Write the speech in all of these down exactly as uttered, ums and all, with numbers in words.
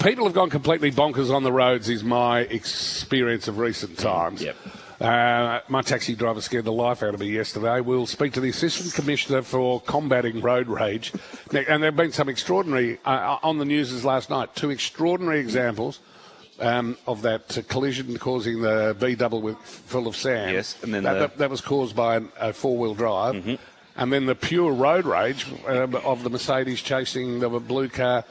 people have gone completely bonkers on the roads is my experience of recent times. Yep. Uh, my taxi driver scared the life out of me yesterday. We'll speak to the Assistant Commissioner for Combating Road Rage. And there have been some extraordinary, uh, on the news as last night, two extraordinary examples um, of that uh, collision causing the B-double with, full of sand. Yes, and then that, the... that, that was caused by an, a four-wheel drive. Mm-hmm. And then the pure road rage uh, of the Mercedes chasing the blue car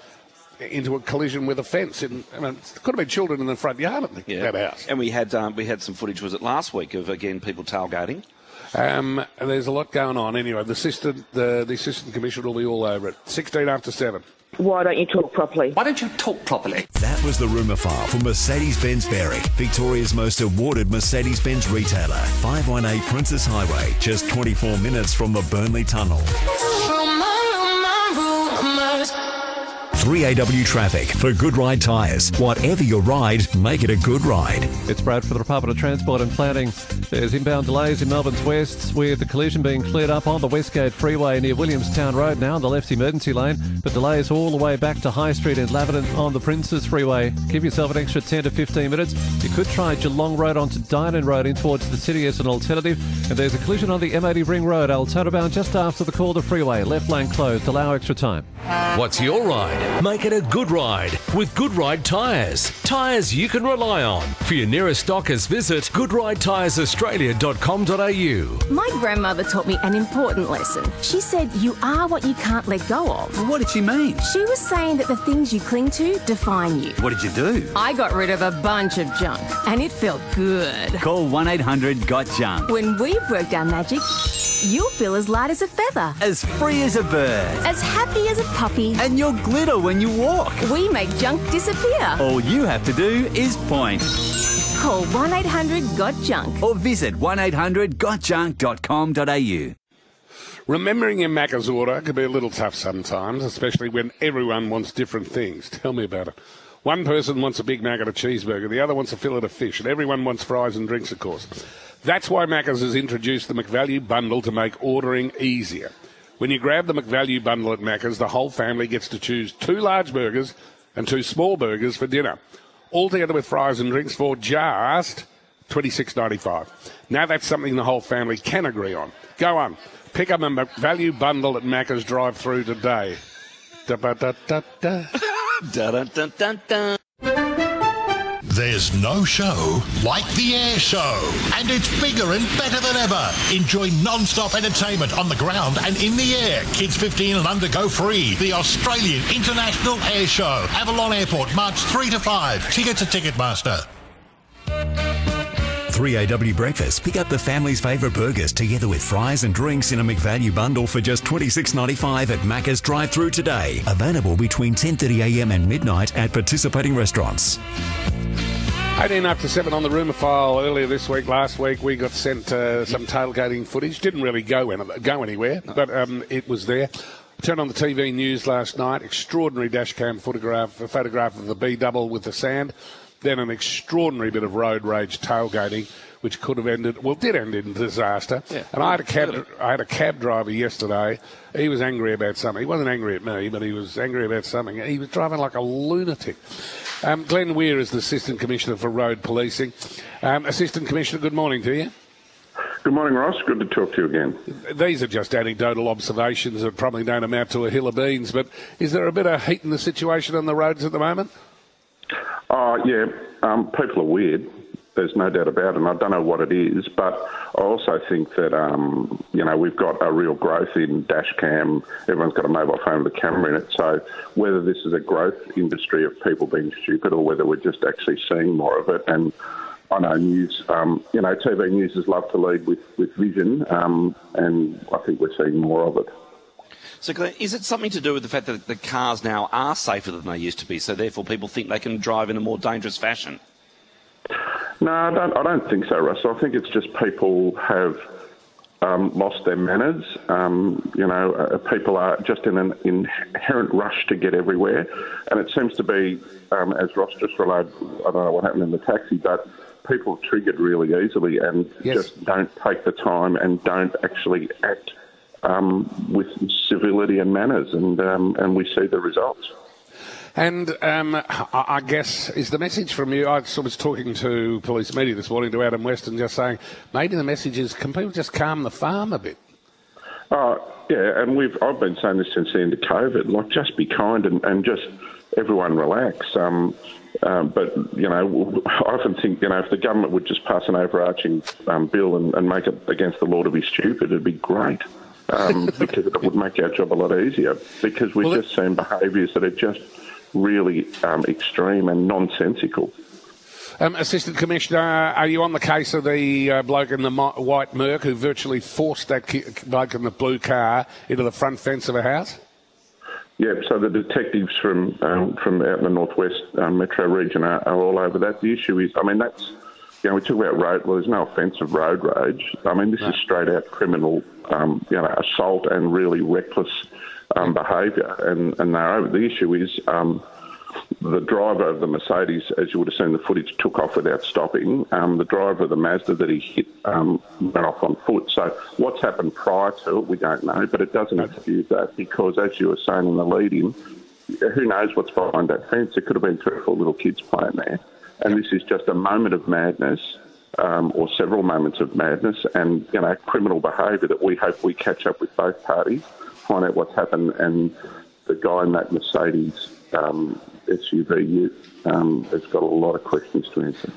into a collision with a fence. In, I mean, it could have been children in the front yard of the, yeah. that house. And we had um, we had some footage, was it last week, of, again, people tailgating? Um, there's a lot going on. Anyway, the assistant, the, the assistant commissioner will be all over it. sixteen after seven. Why don't you talk properly? Why don't you talk properly? That was the Rumour File from Mercedes-Benz Barrie, Victoria's most awarded Mercedes-Benz retailer. five one eight Princes Highway, just twenty-four minutes from the Burnley Tunnel. three A W traffic for Goodride Tyres. Whatever your ride, make it a good ride. It's Brad for the Department of Transport and Planning. There's inbound delays in Melbourne's West with the collision being cleared up on the Westgate Freeway near Williamstown Road now on the left emergency lane, but delays all the way back to High Street in Laverton on the Princes Freeway. Give yourself an extra ten to fifteen minutes. You could try Geelong Road onto Dynan Road in towards the city as an alternative. And there's a collision on the M eighty Ring Road, Altona bound, just after the Calder freeway. Left lane closed. Allow extra time. What's your ride? Make it a good ride with Goodride Tyres. Tyres you can rely on. For your nearest dockers, visit goodride tyres australia dot com dot a u. My grandmother taught me an important lesson. She said you are what you can't let go of. Well, what did she mean? She was saying that the things you cling to define you. What did you do? I got rid of a bunch of junk and it felt good. Call one eight hundred got junk. When we've worked our magic, you'll feel as light as a feather, as free as a bird, as happy as a puppy, and you'll glitter when you walk. We make junk disappear. All you have to do is point. Call one eight hundred got junk or visit one eight hundred got junk dot com dot a u. Remembering your Macca's order can be a little tough sometimes, especially when everyone wants different things. Tell me about it. One person wants a Big Mac and a cheeseburger, the other wants a fillet of fish, and everyone wants fries and drinks, of course. That's why Macca's has introduced the McValue bundle to make ordering easier. When you grab the McValue bundle at Macca's, the whole family gets to choose two large burgers and two small burgers for dinner, all together with fries and drinks for just twenty-six ninety-five. Now that's something the whole family can agree on. Go on, pick up a McValue bundle at Macca's drive-through today. Da-ba-da-da-da. Da-da-da-da-da. There's no show like the Air Show, and it's bigger and better than ever. Enjoy non-stop entertainment on the ground and in the air. Kids fifteen and under go free. The Australian International Air Show, Avalon Airport, March third to fifth. Tickets at Ticketmaster. three A W Breakfast. Pick up the family's favourite burgers together with fries and drinks in a McValue bundle for just twenty-six ninety-five at Macca's drive-through today. Available between ten thirty a m and midnight at participating restaurants. eighteen after seven on the Rumour File. Earlier this week, last week, we got sent uh, some tailgating footage. Didn't really go, in, go anywhere, but um, it was there. Turned on the T V news last night. Extraordinary dash cam photograph, a photograph of the B-double with the sand. Then an extraordinary bit of road rage tailgating, which could have ended, well, did end in disaster. Yeah. And I had a cab, I had a cab driver yesterday. He was angry about something. He wasn't angry at me, but he was angry about something. He was driving like a lunatic. Um, Glenn Weir is the Assistant Commissioner for Road Policing. Um, Assistant Commissioner, good morning to you. Good morning, Ross. Good to talk to you again. These are just anecdotal observations that probably don't amount to a hill of beans, but is there a bit of heat in the situation on the roads at the moment? Oh, yeah. Um, people are weird. There's no doubt about it, and I don't know what it is, but I also think that, um, you know, we've got a real growth in dash cam. Everyone's got a mobile phone with a camera in it, so whether this is a growth industry of people being stupid or whether we're just actually seeing more of it, and I know news, um, you know, T V news is love to lead with, with vision, um, and I think we're seeing more of it. So, is it something to do with the fact that the cars now are safer than they used to be, so therefore people think they can drive in a more dangerous fashion? No, I don't, I don't think so, Russ. I think it's just people have um, lost their manners. Um, you know, uh, people are just in an inherent rush to get everywhere. And it seems to be, um, as Ross just relayed, I don't know what happened in the taxi, but people are triggered really easily and yes. just don't take the time and don't actually act um, with civility and manners. And, um, and we see the results. And um, I, I guess, is the message from you, I was talking to police media this morning to Adam Weston, just saying, maybe the message is, can people just calm the farm a bit? Oh, yeah, and we've I've been saying this since the end of COVID, like, just be kind and, and just everyone relax. Um, um, but, you know, I often think, you know, if the government would just pass an overarching um, bill and, and make it against the law to be stupid, it'd be great. Um, because it would make our job a lot easier, because we've well, just seen behaviours that are just really um, extreme and nonsensical. Um, Assistant Commissioner, are you on the case of the uh, bloke in the mo- white Merc who virtually forced that ki- bloke in the blue car into the front fence of a house? Yeah, so the detectives from um, from out in the northwest uh, metro region are, are all over that. The issue is, I mean, that's... You know, we talk about road, well, there's no offensive road rage. I mean, this no. is straight out criminal, um, you know, assault and really reckless um, behaviour. And, and they're over. The issue is um, the driver of the Mercedes, as you would have seen the footage, took off without stopping. Um, the driver of the Mazda that he hit um, went off on foot. So what's happened prior to it, we don't know, but it doesn't excuse that, because, as you were saying in the lead-in, who knows what's behind that fence? It could have been three or four little kids playing there. And this is just a moment of madness, um, or several moments of madness, and, you know, criminal behaviour that we hope we catch up with both parties, find out what's happened, and the guy in that Mercedes um, S U V um, has got a lot of questions to answer.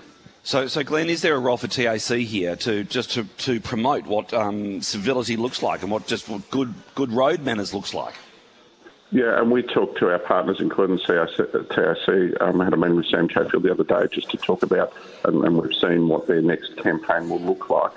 So, so Glenn, is there a role for T A C here to just to, to promote what um, civility looks like and what just what good good road manners looks like? Yeah, and we talked to our partners, including T A C. Um, I had a meeting with Sam Chatfield the other day just to talk about, and, and we've seen what their next campaign will look like.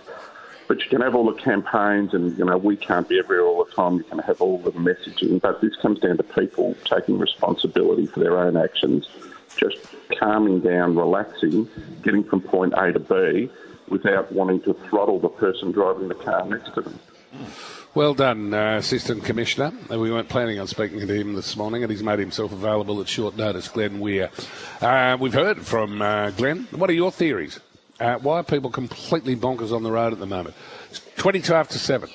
But you can have all the campaigns, and, you know, we can't be everywhere all the time. You can have all the messaging, but this comes down to people taking responsibility for their own actions, just calming down, relaxing, getting from point A to B without wanting to throttle the person driving the car next to them. Well done, uh, Assistant Commissioner. We weren't planning on speaking to him this morning, and he's made himself available at short notice, Glenn Weir. Uh, we've heard from uh, Glenn. What are your theories? Uh, why are people completely bonkers on the road at the moment? It's twenty-two after seven.